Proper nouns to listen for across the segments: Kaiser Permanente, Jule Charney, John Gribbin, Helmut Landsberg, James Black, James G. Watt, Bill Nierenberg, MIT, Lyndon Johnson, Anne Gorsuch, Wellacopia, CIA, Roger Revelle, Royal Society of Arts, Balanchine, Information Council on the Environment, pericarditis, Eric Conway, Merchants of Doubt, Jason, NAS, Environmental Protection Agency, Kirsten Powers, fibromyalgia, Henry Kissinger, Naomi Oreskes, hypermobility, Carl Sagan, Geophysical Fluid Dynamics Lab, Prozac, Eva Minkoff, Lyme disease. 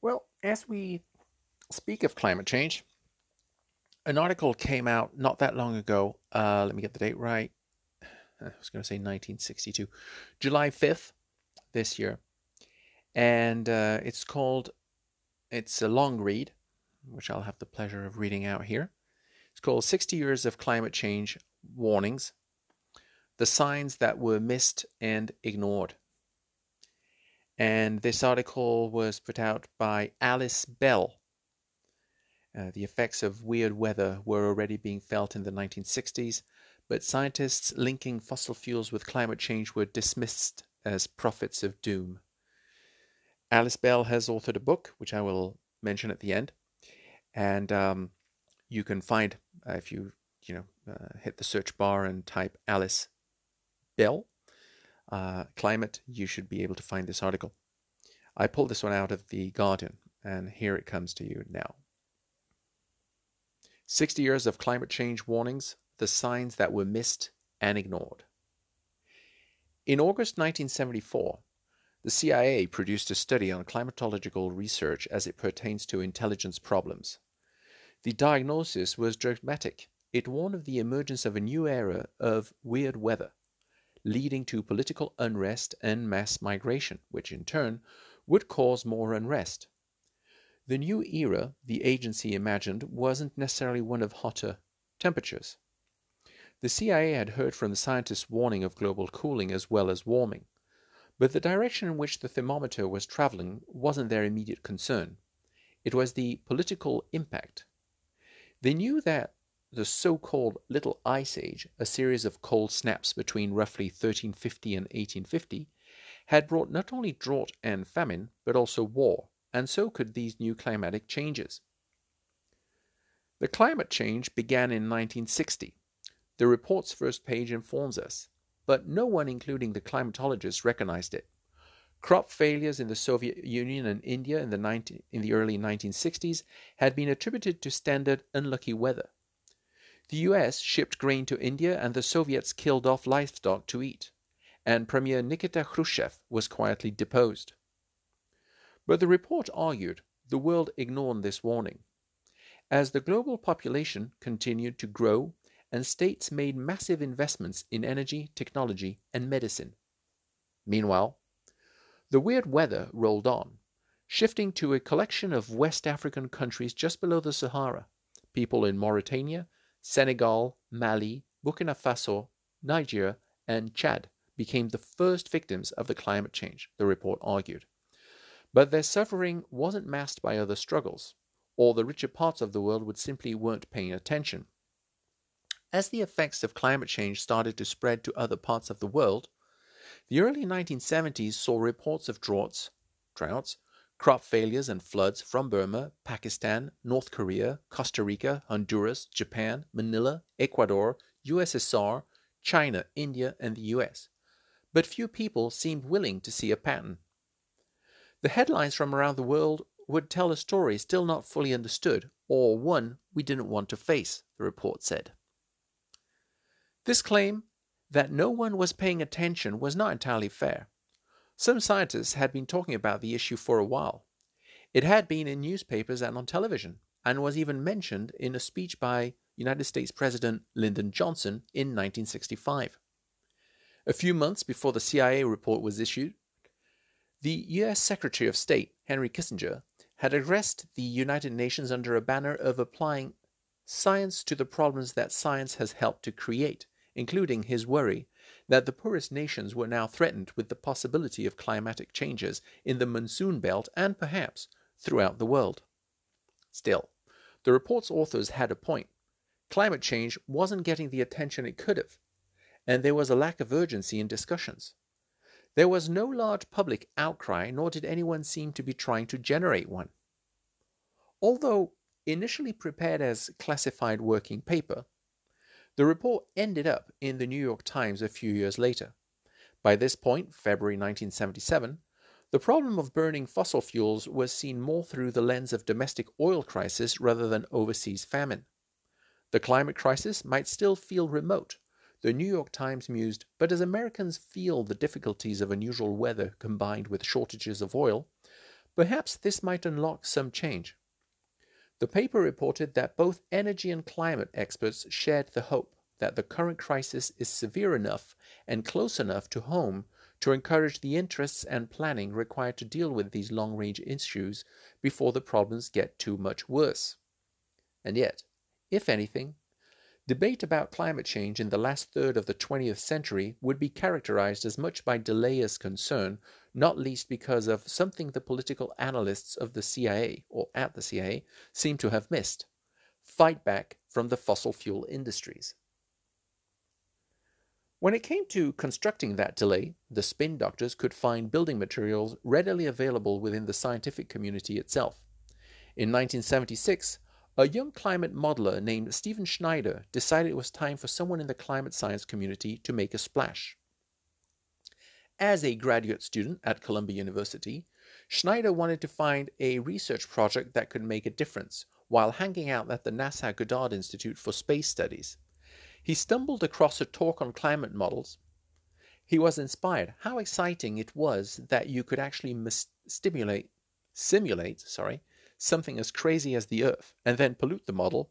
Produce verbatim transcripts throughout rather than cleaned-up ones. Well, as we speak of climate change, an article came out not that long ago. Uh, let me get the date right. I was going to say nineteen sixty-two, July fifth this year. And uh, it's called, it's a long read, which I'll have the pleasure of reading out here. It's called sixty years of Climate Change Warnings, the Signs That Were Missed and Ignored. And this article was put out by Alice Bell. Uh, the effects of weird weather were already being felt in the nineteen sixties, but scientists linking fossil fuels with climate change were dismissed as prophets of doom. Alice Bell has authored a book, which I will mention at the end, and um, you can find uh, if you you know uh, hit the search bar and type Alice Bell uh, climate, you should be able to find this article. I pulled this one out of The Guardian, and here it comes to you now. sixty years of Climate Change Warnings, the Signs That Were Missed and Ignored. In August nineteen seventy-four, the C I A produced a study on climatological research as it pertains to intelligence problems. The diagnosis was dramatic. It warned of the emergence of a new era of weird weather, leading to political unrest and mass migration, which in turn would cause more unrest. The new era, the agency imagined, wasn't necessarily one of hotter temperatures. The C I A had heard from the scientists' warning of global cooling as well as warming, but the direction in which the thermometer was traveling wasn't their immediate concern. It was the political impact. They knew that the so-called Little Ice Age, a series of cold snaps between roughly thirteen fifty and eighteen fifty, had brought not only drought and famine, but also war. And so could these new climatic changes. The climate change began in nineteen sixty. The report's first page informs us, but no one, including the climatologists, recognized it. Crop failures in the Soviet Union and India in the, nineteen, in the early nineteen sixties had been attributed to standard unlucky weather. The U S shipped grain to India and the Soviets killed off livestock to eat, and Premier Nikita Khrushchev was quietly deposed. But the report argued the world ignored this warning. As the global population continued to grow and states made massive investments in energy, technology, and medicine. Meanwhile, the weird weather rolled on, shifting to a collection of West African countries just below the Sahara, people in Mauritania, Senegal, Mali, Burkina Faso, Niger, and Chad became the first victims of the climate change, the report argued. But their suffering wasn't masked by other struggles, or the richer parts of the world would simply weren't paying attention. As the effects of climate change started to spread to other parts of the world, the early nineteen seventies saw reports of droughts, droughts, crop failures and floods from Burma, Pakistan, North Korea, Costa Rica, Honduras, Japan, Manila, Ecuador, U S S R, China, India, and the U S. But few people seemed willing to see a pattern. The headlines from around the world would tell a story still not fully understood, or one we didn't want to face, the report said. This claim that no one was paying attention was not entirely fair. Some scientists had been talking about the issue for a while. It had been in newspapers and on television, and was even mentioned in a speech by United States President Lyndon Johnson in nineteen sixty-five. A few months before the C I A report was issued, the U S Secretary of State, Henry Kissinger, had addressed the United Nations under a banner of applying science to the problems that science has helped to create, including his worry that the poorest nations were now threatened with the possibility of climatic changes in the monsoon belt and perhaps throughout the world. Still, the report's authors had a point. Climate change wasn't getting the attention it could have, and there was a lack of urgency in discussions. There was no large public outcry, nor did anyone seem to be trying to generate one. Although initially prepared as classified working paper, the report ended up in the New York Times a few years later. By this point, February nineteen seventy-seven, the problem of burning fossil fuels was seen more through the lens of domestic oil crisis rather than overseas famine. The climate crisis might still feel remote, the New York Times mused, but as Americans feel the difficulties of unusual weather combined with shortages of oil, Perhaps this might unlock some change. The paper reported that both energy and climate experts shared the hope that the current crisis is severe enough and close enough to home to encourage the interests and planning required to deal with these long-range issues before the problems get too much worse. And yet, if anything, debate about climate change in the last third of the twentieth century would be characterized as much by delay as concern, not least because of something the political analysts of the C I A, or at the C I A, seem to have missed: fight back from the fossil fuel industries. When it came to constructing that delay, the spin doctors could find building materials readily available within the scientific community itself. In nineteen seventy-six, a young climate modeler named Stephen Schneider decided it was time for someone in the climate science community to make a splash. As a graduate student at Columbia University, Schneider wanted to find a research project that could make a difference while hanging out at the NASA Goddard Institute for Space Studies. He stumbled across a talk on climate models. He was inspired. How exciting it was that you could actually mis- stimulate, simulate, sorry, something as crazy as the Earth, and then pollute the model,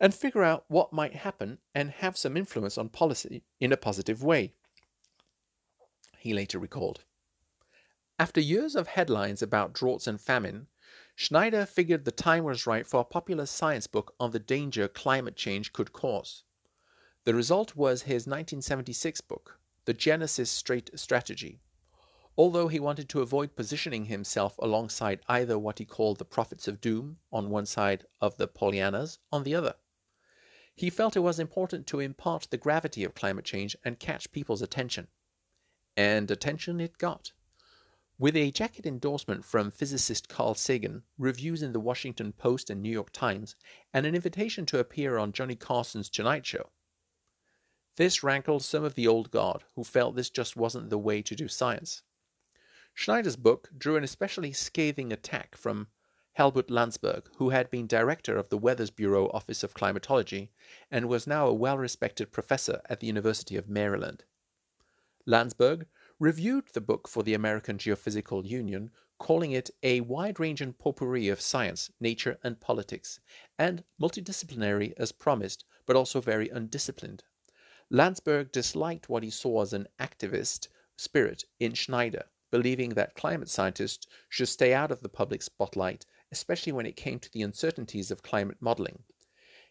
and figure out what might happen and have some influence on policy in a positive way, he later recalled. After years of headlines about droughts and famine, Schneider figured the time was right for a popular science book on the danger climate change could cause. The result was his nineteen seventy-six book, The Genesis Strategy. Although he wanted to avoid positioning himself alongside either what he called the prophets of doom on one side of the Pollyannas on the other, he felt it was important to impart the gravity of climate change and catch people's attention. And attention it got. With a jacket endorsement from physicist Carl Sagan, reviews in the Washington Post and New York Times, and an invitation to appear on Johnny Carson's Tonight Show. This rankled some of the old guard, who felt this just wasn't the way to do science. Schneider's book drew an especially scathing attack from Helmut Landsberg, who had been director of the Weather Bureau Office of Climatology and was now a well-respected professor at the University of Maryland. Landsberg reviewed the book for the American Geophysical Union, calling it a wide-ranging potpourri of science, nature, and politics, and multidisciplinary as promised, but also very undisciplined. Landsberg disliked what he saw as an activist spirit in Schneider, believing that climate scientists should stay out of the public spotlight, especially when it came to the uncertainties of climate modeling.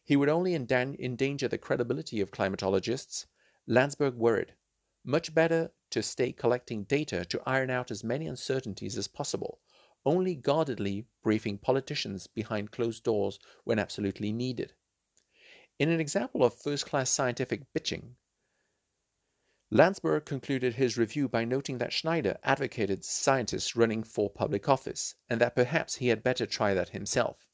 He would only endanger the credibility of climatologists. Landsberg worried, much better to stay collecting data to iron out as many uncertainties as possible, only guardedly briefing politicians behind closed doors when absolutely needed. In an example of first-class scientific bitching, Landsberg concluded his review by noting that Schneider advocated scientists running for public office, and that perhaps he had better try that himself.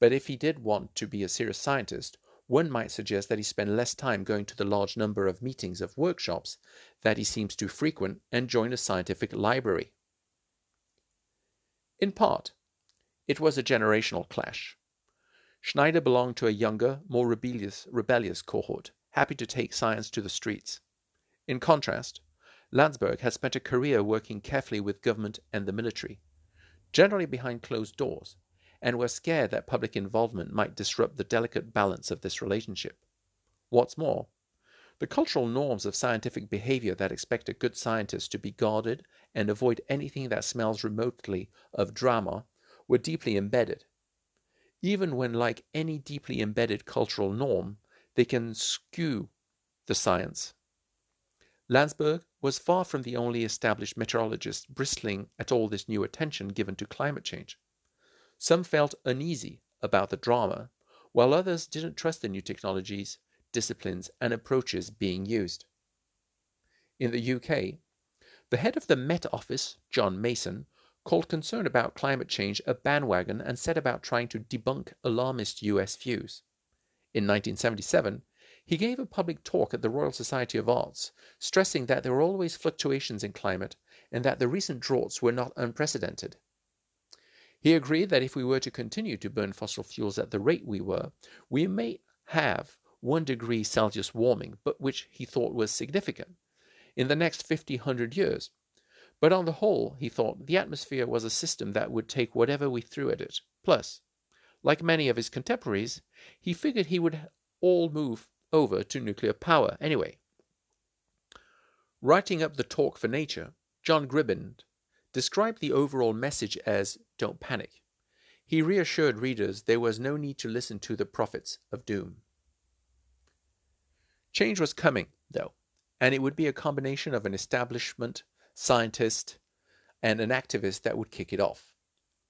But if he did want to be a serious scientist, one might suggest that he spend less time going to the large number of meetings of workshops that he seems to frequent and join a scientific library. In part, it was a generational clash. Schneider belonged to a younger, more rebellious, rebellious cohort, happy to take science to the streets. In contrast, Landsberg had spent a career working carefully with government and the military, generally behind closed doors, and was scared that public involvement might disrupt the delicate balance of this relationship. What's more, the cultural norms of scientific behavior that expect a good scientist to be guarded and avoid anything that smells remotely of drama were deeply embedded. Even when, like any deeply embedded cultural norm, they can skew the science. Landsberg was far from the only established meteorologist bristling at all this new attention given to climate change. Some felt uneasy about the drama, while others didn't trust the new technologies, disciplines, and approaches being used. In the U K, the head of the Met Office, John Mason, called concern about climate change a bandwagon and set about trying to debunk alarmist U S views. In nineteen seventy-seven, he gave a public talk at the Royal Society of Arts, stressing that there were always fluctuations in climate and that the recent droughts were not unprecedented. He agreed that if we were to continue to burn fossil fuels at the rate we were, we may have one degree Celsius warming, but which he thought was significant, in the next fifty, one hundred years. But on the whole, he thought, the atmosphere was a system that would take whatever we threw at it. Plus, like many of his contemporaries, he figured he would all move over to nuclear power anyway. Writing up the talk for Nature, John Gribbin described the overall message as, "Don't panic." He reassured readers there was no need to listen to the prophets of doom. Change was coming, though, and it would be a combination of an establishment, scientist, and an activist that would kick it off.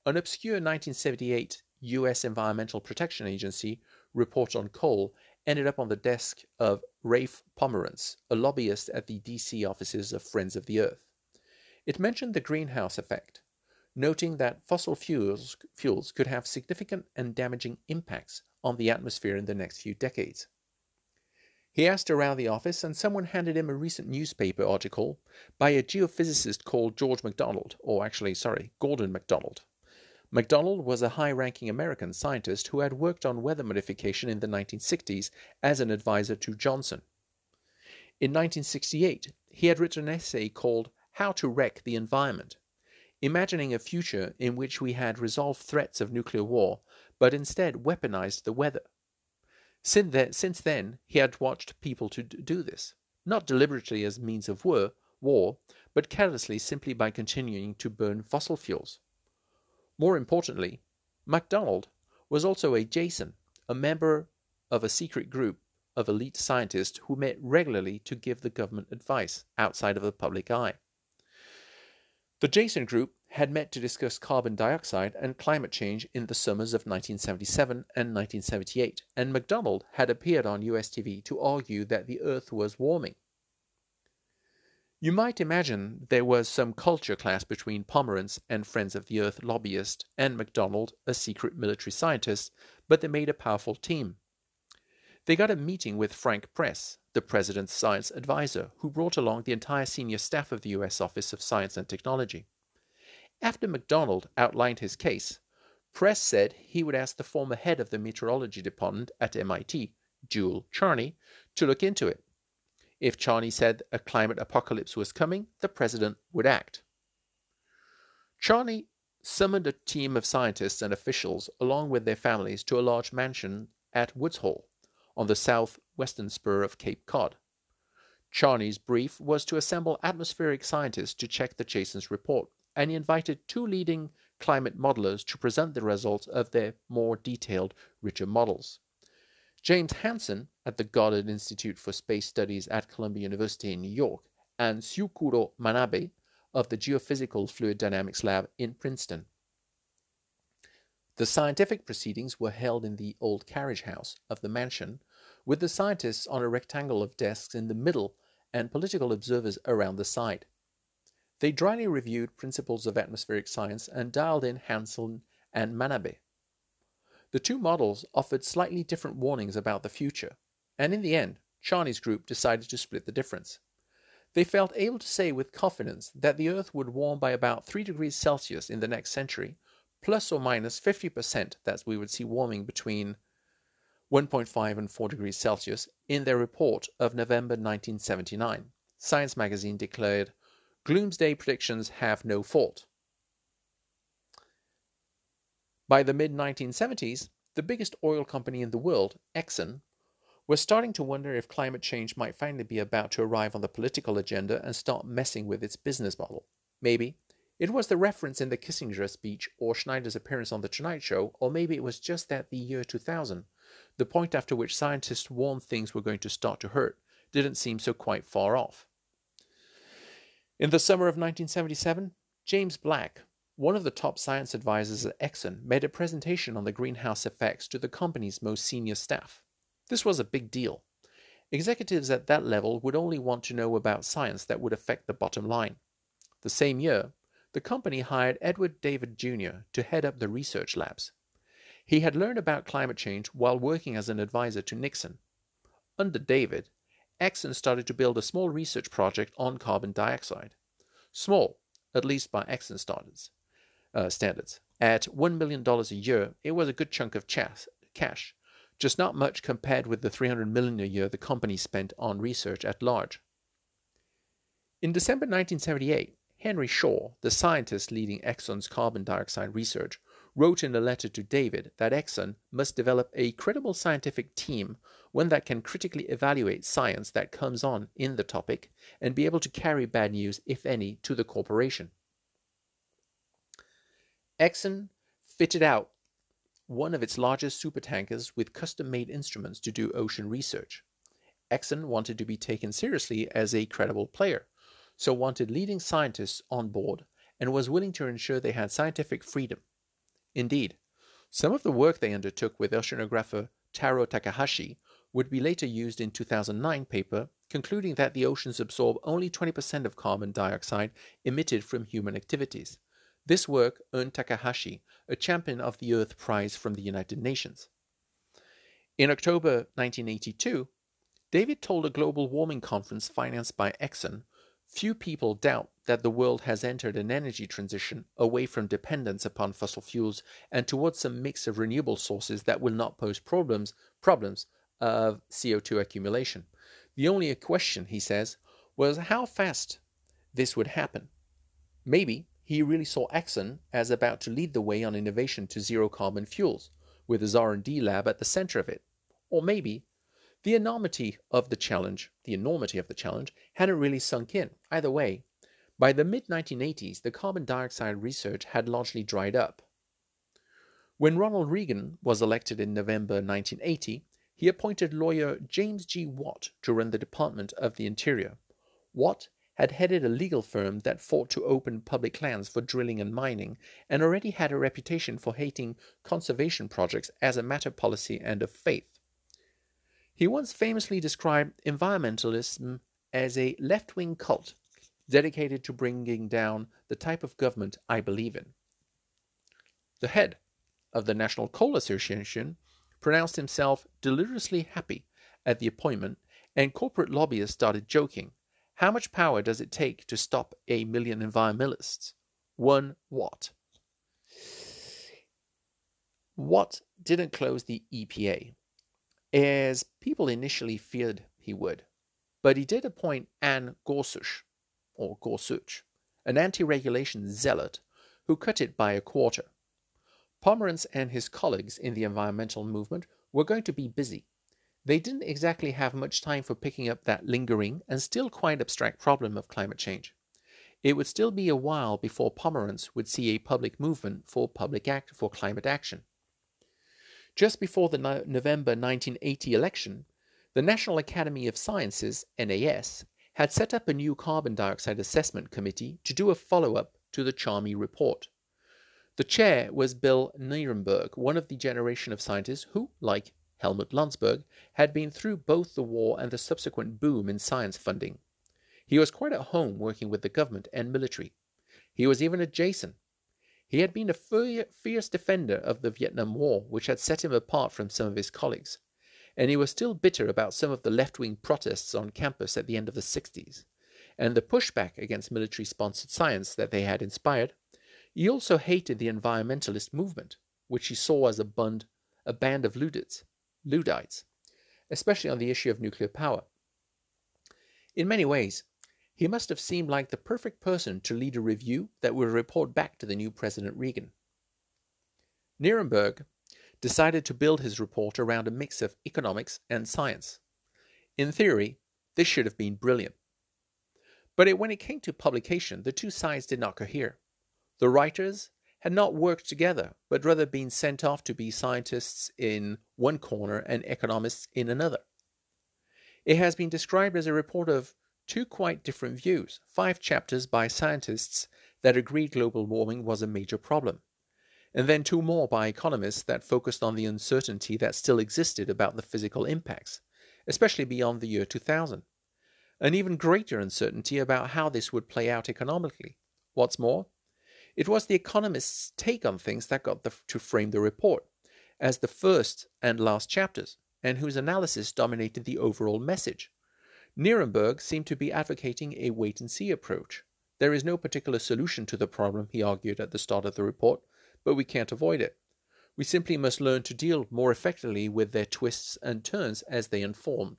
An obscure nineteen seventy-eight U S Environmental Protection Agency report on coal ended up on the desk of Rafe Pomerance, a lobbyist at the D C offices of Friends of the Earth. It mentioned the greenhouse effect, noting that fossil fuels, fuels could have significant and damaging impacts on the atmosphere in the next few decades. He asked around the office, and someone handed him a recent newspaper article by a geophysicist called George MacDonald, or actually, sorry, Gordon MacDonald. MacDonald was a high-ranking American scientist who had worked on weather modification in the nineteen sixties as an advisor to Johnson. In nineteen sixty-eight, he had written an essay called How to Wreck the Environment, imagining a future in which we had resolved threats of nuclear war, but instead weaponized the weather. Since then, he had watched people to do this, not deliberately as means of war, war, but carelessly simply by continuing to burn fossil fuels. More importantly, MacDonald was also a Jason, a member of a secret group of elite scientists who met regularly to give the government advice outside of the public eye. The Jason group had met to discuss carbon dioxide and climate change in the summers of nineteen seventy-seven and nineteen seventy-eight, and MacDonald had appeared on U S T V to argue that the Earth was warming. You might imagine there was some culture clash between Pomerance and Friends of the Earth lobbyist and MacDonald, a secret military scientist, but they made a powerful team. They got a meeting with Frank Press, the president's science advisor, who brought along the entire senior staff of the U S Office of Science and Technology. After MacDonald outlined his case, Press said he would ask the former head of the meteorology department at M I T, Jule Charney, to look into it. If Charney said a climate apocalypse was coming, the president would act. Charney summoned a team of scientists and officials along with their families to a large mansion at Woods Hole, on the southwestern spur of Cape Cod. Charney's brief was to assemble atmospheric scientists to check the Jason's report, and he invited two leading climate modelers to present the results of their more detailed, richer models. James Hansen at the Goddard Institute for Space Studies at Columbia University in New York, and Syukuro Manabe of the Geophysical Fluid Dynamics Lab in Princeton. The scientific proceedings were held in the old carriage house of the mansion, with the scientists on a rectangle of desks in the middle and political observers around the side. They dryly reviewed principles of atmospheric science and dialed in Hansen and Manabe. The two models offered slightly different warnings about the future, and in the end, Charney's group decided to split the difference. They felt able to say with confidence that the Earth would warm by about three degrees Celsius in the next century, plus or minus fifty percent that we would see warming between one point five and four degrees Celsius in their report of November nineteen seventy-nine. Science magazine declared, "Gloomsday predictions have no fault." By the mid nineteen seventies, the biggest oil company in the world, Exxon, was starting to wonder if climate change might finally be about to arrive on the political agenda and start messing with its business model. Maybe it was the reference in the Kissinger speech or Schneider's appearance on The Tonight Show, or maybe it was just that the year two thousand, the point after which scientists warned things were going to start to hurt, didn't seem so quite far off. In the summer of nineteen seventy-seven, James Black, one of the top science advisors at Exxon, made a presentation on the greenhouse effects to the company's most senior staff. This was a big deal. Executives at that level would only want to know about science that would affect the bottom line. The same year, the company hired Edward David Junior to head up the research labs. He had learned about climate change while working as an advisor to Nixon. Under David, Exxon started to build a small research project on carbon dioxide. Small, at least by Exxon standards. Uh, standards. At one million dollars a year, it was a good chunk of chas- cash, just not much compared with the three hundred million dollars a year the company spent on research at large. In December nineteen seventy-eight, Henry Shaw, the scientist leading Exxon's carbon dioxide research, wrote in a letter to David that Exxon must develop a credible scientific team, one that can critically evaluate science that comes on in the topic and be able to carry bad news, if any, to the corporation. Exxon fitted out one of its largest supertankers with custom-made instruments to do ocean research. Exxon wanted to be taken seriously as a credible player, so wanted leading scientists on board and was willing to ensure they had scientific freedom. Indeed, some of the work they undertook with oceanographer Taro Takahashi would be later used in two thousand nine paper concluding that the oceans absorb only twenty percent of carbon dioxide emitted from human activities. This work earned Takahashi a Champion of the Earth Prize from the United Nations. In October nineteen eighty-two, David told a global warming conference financed by Exxon, "Few people doubt that the world has entered an energy transition away from dependence upon fossil fuels and towards some mix of renewable sources that will not pose problems, problems of C O two accumulation. The only question," he says, "was how fast this would happen." Maybe he really saw Exxon as about to lead the way on innovation to zero-carbon fuels, with his R and D lab at the center of it. Or maybe the enormity of the challenge, the enormity of the challenge hadn't really sunk in. Either way, by the mid nineteen eighties, the carbon dioxide research had largely dried up. When Ronald Reagan was elected in November nineteen eighty, he appointed lawyer James G. Watt to run the Department of the Interior. Watt had headed a legal firm that fought to open public lands for drilling and mining, and already had a reputation for hating conservation projects as a matter of policy and of faith. He once famously described environmentalism as a left-wing cult dedicated to bringing down the type of government I believe in. The head of the National Coal Association pronounced himself deliriously happy at the appointment, and corporate lobbyists started joking. How much power does it take to stop a million environmentalists? One Watt. Watt didn't close the E P A, as people initially feared he would, but he did appoint Anne Gorsuch, or Gorsuch, an anti-regulation zealot who cut it by a quarter. Pomerance and his colleagues in the environmental movement were going to be busy. They didn't exactly have much time for picking up that lingering and still quite abstract problem of climate change. It would still be a while before Pomerance would see a public movement for public act for climate action. Just before the no- November nineteen eighty election, the National Academy of Sciences, N A S, had set up a new carbon dioxide assessment committee to do a follow-up to the Charney report. The chair was Bill Nierenberg, one of the generation of scientists who, like Helmut Landsberg, had been through both the war and the subsequent boom in science funding. He was quite at home working with the government and military. He was even a Jason. He had been a fierce defender of the Vietnam War, which had set him apart from some of his colleagues, and he was still bitter about some of the left-wing protests on campus at the end of the sixties, and the pushback against military-sponsored science that they had inspired. He also hated the environmentalist movement, which he saw as a bund, a band of luddites. Luddites, especially on the issue of nuclear power. In many ways, he must have seemed like the perfect person to lead a review that would report back to the new President Reagan. Nierenberg decided to build his report around a mix of economics and science. In theory, this should have been brilliant. But it, when it came to publication, the two sides did not cohere. The writers had not worked together, but rather been sent off to be scientists in one corner and economists in another. It has been described as a report of two quite different views, five chapters by scientists that agreed global warming was a major problem, and then two more by economists that focused on the uncertainty that still existed about the physical impacts, especially beyond the year two thousand, an even greater uncertainty about how this would play out economically. What's more, it was the economists' take on things that got the, to frame the report as the first and last chapters, and whose analysis dominated the overall message. Nierenberg seemed to be advocating a wait-and-see approach. There is no particular solution to the problem, he argued at the start of the report, but we can't avoid it. We simply must learn to deal more effectively with their twists and turns as they unfold.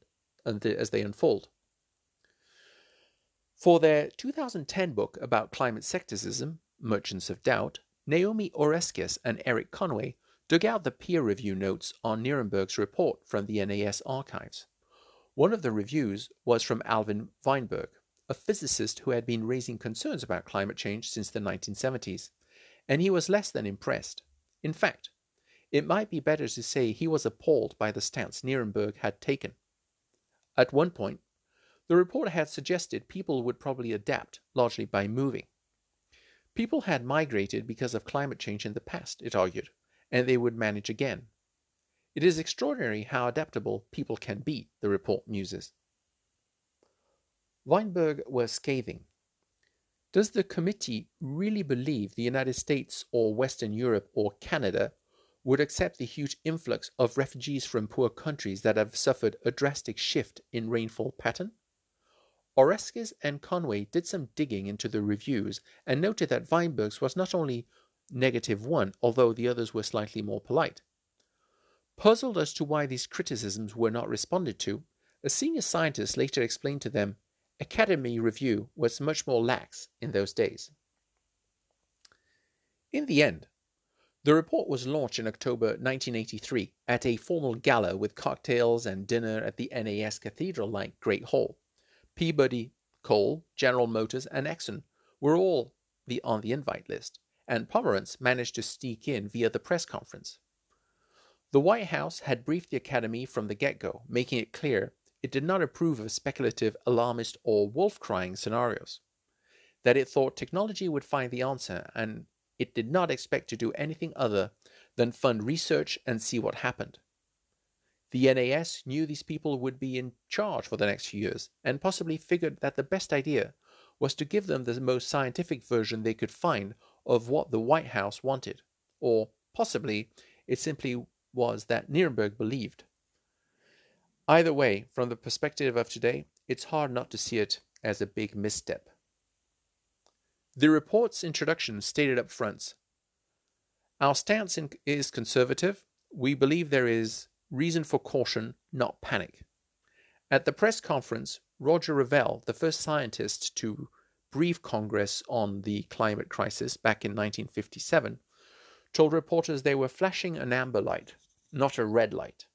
For their two thousand ten book about climate secticism, Merchants of Doubt, Naomi Oreskes and Eric Conway dug out the peer review notes on Nierenberg's report from the N A S archives. One of the reviews was from Alvin Weinberg, a physicist who had been raising concerns about climate change since the nineteen seventies, and he was less than impressed. In fact, it might be better to say he was appalled by the stance Nierenberg had taken. At one point, the report had suggested people would probably adapt, largely by moving. People had migrated because of climate change in the past, it argued, and they would manage again. It is extraordinary how adaptable people can be, the report muses. Weinberg was scathing. Does the committee really believe the United States or Western Europe or Canada would accept the huge influx of refugees from poor countries that have suffered a drastic shift in rainfall pattern? Oreskes and Conway did some digging into the reviews and noted that Weinberg's was not only negative one, although the others were slightly more polite. Puzzled as to why these criticisms were not responded to, a senior scientist later explained to them, Academy review was much more lax in those days. In the end, the report was launched in October nineteen eighty-three at a formal gala with cocktails and dinner at the N A S Cathedral-like Great Hall. Peabody, Cole, General Motors, and Exxon were all the, on the invite list, and Pomerance managed to sneak in via the press conference. The White House had briefed the Academy from the get-go, making it clear it did not approve of speculative, alarmist, or wolf-crying scenarios, that it thought technology would find the answer, and it did not expect to do anything other than fund research and see what happened. The N A S knew these people would be in charge for the next few years and possibly figured that the best idea was to give them the most scientific version they could find of what the White House wanted, or possibly it simply was that Nierenberg believed. Either way, from the perspective of today, it's hard not to see it as a big misstep. The report's introduction stated up front, "Our stance is conservative. We believe there is reason for caution, not panic." At the press conference, Roger Revelle, the first scientist to brief Congress on the climate crisis back in nineteen fifty-seven, told reporters they were flashing an amber light, not a red light.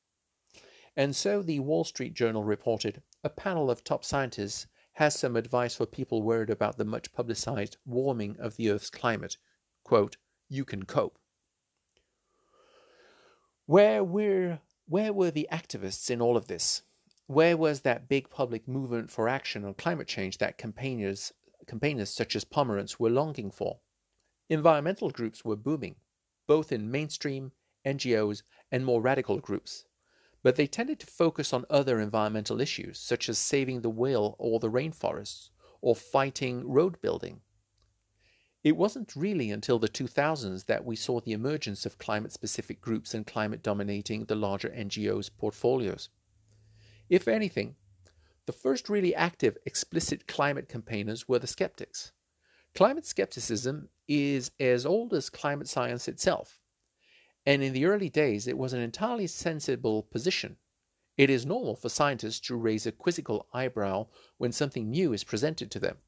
And so the Wall Street Journal reported, a panel of top scientists has some advice for people worried about the much-publicized warming of the Earth's climate. Quote, "You can cope." Where we're Where were the activists in all of this? Where was that big public movement for action on climate change that campaigners, campaigners such as Pomerance were longing for? Environmental groups were booming, both in mainstream, N G Os, and more radical groups. But they tended to focus on other environmental issues, such as saving the whale or the rainforests, or fighting road building. It wasn't really until the two thousands that we saw the emergence of climate-specific groups and climate dominating the larger N G Os' portfolios. If anything, the first really active, explicit climate campaigners were the skeptics. Climate skepticism is as old as climate science itself, and in the early days it was an entirely sensible position. It is normal for scientists to raise a quizzical eyebrow when something new is presented to them.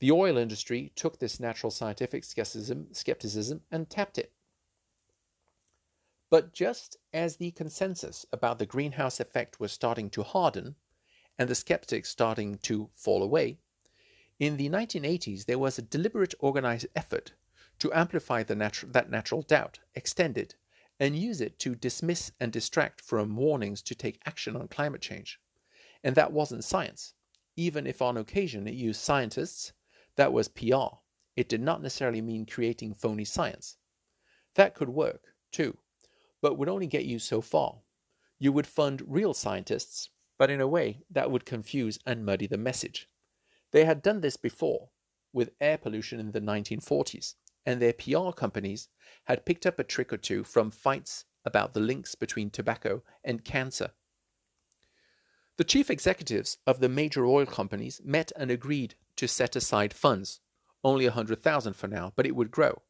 The oil industry took this natural scientific skepticism, skepticism and tapped it. But just as the consensus about the greenhouse effect was starting to harden and the skeptics starting to fall away, in the nineteen eighties there was a deliberate organized effort to amplify the natu- that natural doubt, extend it, and use it to dismiss and distract from warnings to take action on climate change. And that wasn't science. Even if on occasion it used scientists, that was P R. It did not necessarily mean creating phony science. That could work, too, but would only get you so far. You would fund real scientists, but in a way that would confuse and muddy the message. They had done this before, with air pollution in the nineteen forties, and their P R companies had picked up a trick or two from fights about the links between tobacco and cancer. The chief executives of the major oil companies met and agreed to set aside funds, only one hundred thousand dollars for now, but it would grow,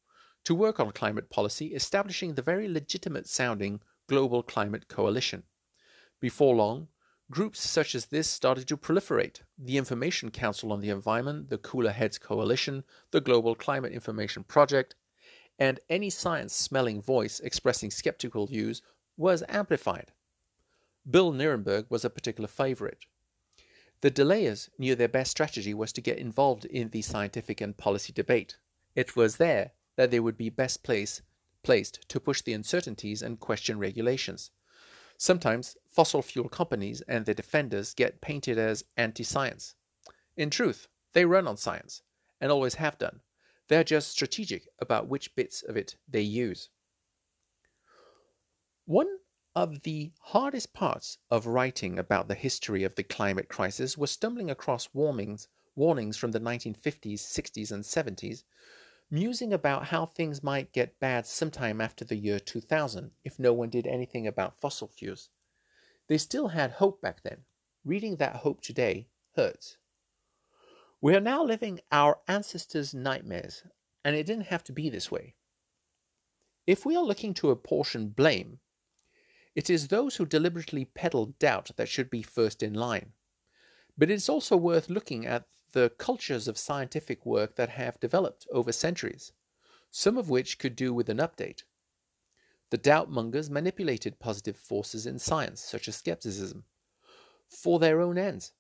to work on climate policy, establishing the very legitimate-sounding Global Climate Coalition. Before long, Groups such as this started to proliferate. The Information Council on the Environment, the Cooler Heads Coalition, the Global Climate Information Project, and any science-smelling voice expressing skeptical views was amplified. Bill Nierenberg was a particular favorite. The delayers knew their best strategy was to get involved in the scientific and policy debate. It was there that they would be best place, placed to push the uncertainties and question regulations. Sometimes fossil fuel companies and their defenders get painted as anti-science. In truth, they run on science, and always have done. They're just strategic about which bits of it they use. One of the hardest parts of writing about the history of the climate crisis was stumbling across warnings, warnings from the nineteen fifties, sixties, and seventies, musing about how things might get bad sometime after the year two thousand if no one did anything about fossil fuels. They still had hope back then. Reading that hope today hurts. We are now living our ancestors' nightmares, and it didn't have to be this way. If we are looking to apportion blame, it is those who deliberately peddle doubt that should be first in line. But it's also worth looking at the cultures of scientific work that have developed over centuries, some of which could do with an update. The doubtmongers manipulated positive forces in science, such as skepticism, for their own ends.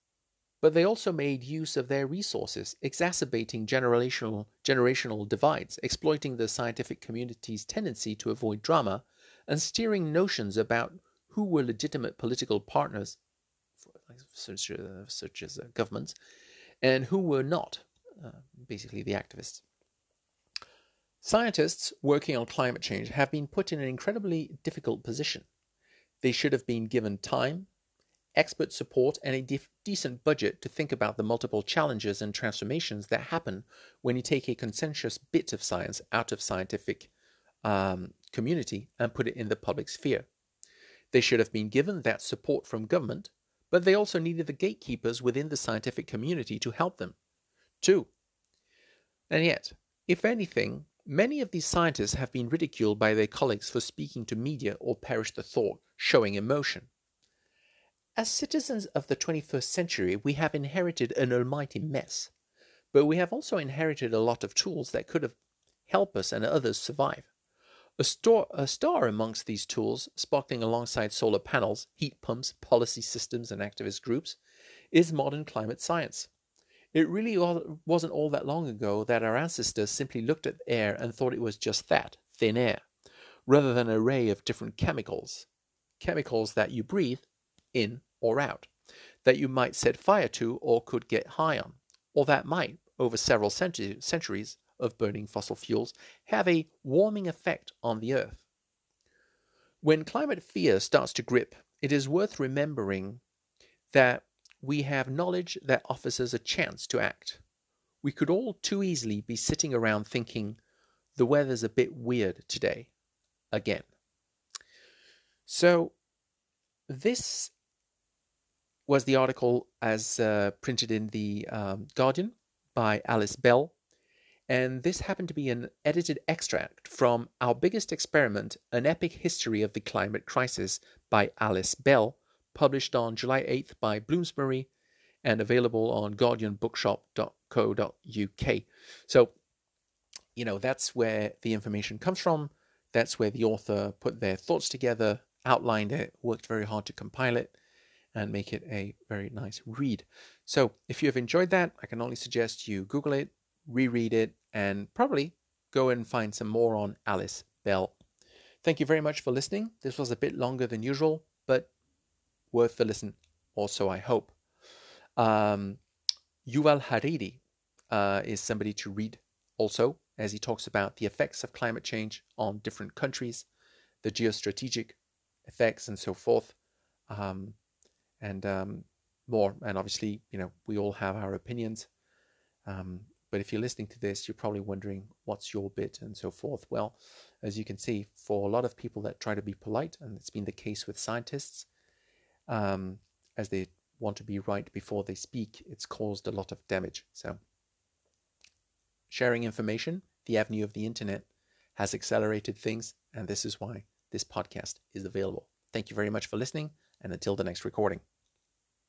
But they also made use of their resources, exacerbating generational, generational divides, exploiting the scientific community's tendency to avoid drama, and steering notions about who were legitimate political partners, such as governments, and who were not, uh, basically the activists. Scientists working on climate change have been put in an incredibly difficult position. They should have been given time, expert support, and a de- decent budget to think about the multiple challenges and transformations that happen when you take a consensus bit of science out of scientific Um, community and put it in the public sphere. They should have been given that support from government, but they also needed the gatekeepers within the scientific community to help them, too. And yet, if anything, many of these scientists have been ridiculed by their colleagues for speaking to media or, perish the thought, showing emotion. As citizens of the twenty-first century, we have inherited an almighty mess, but we have also inherited a lot of tools that could have helped us and others survive. A, store, a star amongst these tools, sparkling alongside solar panels, heat pumps, policy systems, and activist groups, is modern climate science. It really wasn't all that long ago that our ancestors simply looked at air and thought it was just that, thin air, rather than an array of different chemicals. Chemicals that you breathe in or out, that you might set fire to or could get high on, or that might, over several centu- centuries, of burning fossil fuels have a warming effect on the Earth. When climate fear starts to grip, it is worth remembering that we have knowledge that offers us a chance to act. We could all too easily be sitting around thinking, the weather's a bit weird today, again. So this was the article as uh, printed in the um, Guardian by Alice Bell, and this happened to be an edited extract from Our Biggest Experiment, An Epic History of the Climate Crisis by Alice Bell, published on July eighth by Bloomsbury and available on guardian bookshop dot co dot U K. So, you know, that's where the information comes from. That's where the author put their thoughts together, outlined it, worked very hard to compile it, and make it a very nice read. So if you have enjoyed that, I can only suggest you Google it, reread it, and probably go and find some more on Alice Bell. Thank you very much for listening. This was a bit longer than usual, but worth the listen also, I hope. Um, Yuval Hariri uh, is somebody to read also, as he talks about the effects of climate change on different countries, the geostrategic effects and so forth, um, and um, more. And obviously, you know, we all have our opinions. Um, But if you're listening to this, you're probably wondering what's your bit and so forth. Well, as you can see, for a lot of people that try to be polite, and it's been the case with scientists, um, as they want to be right before they speak, it's caused a lot of damage. So sharing information, the avenue of the internet, has accelerated things, and this is why this podcast is available. Thank you very much for listening, and until the next recording.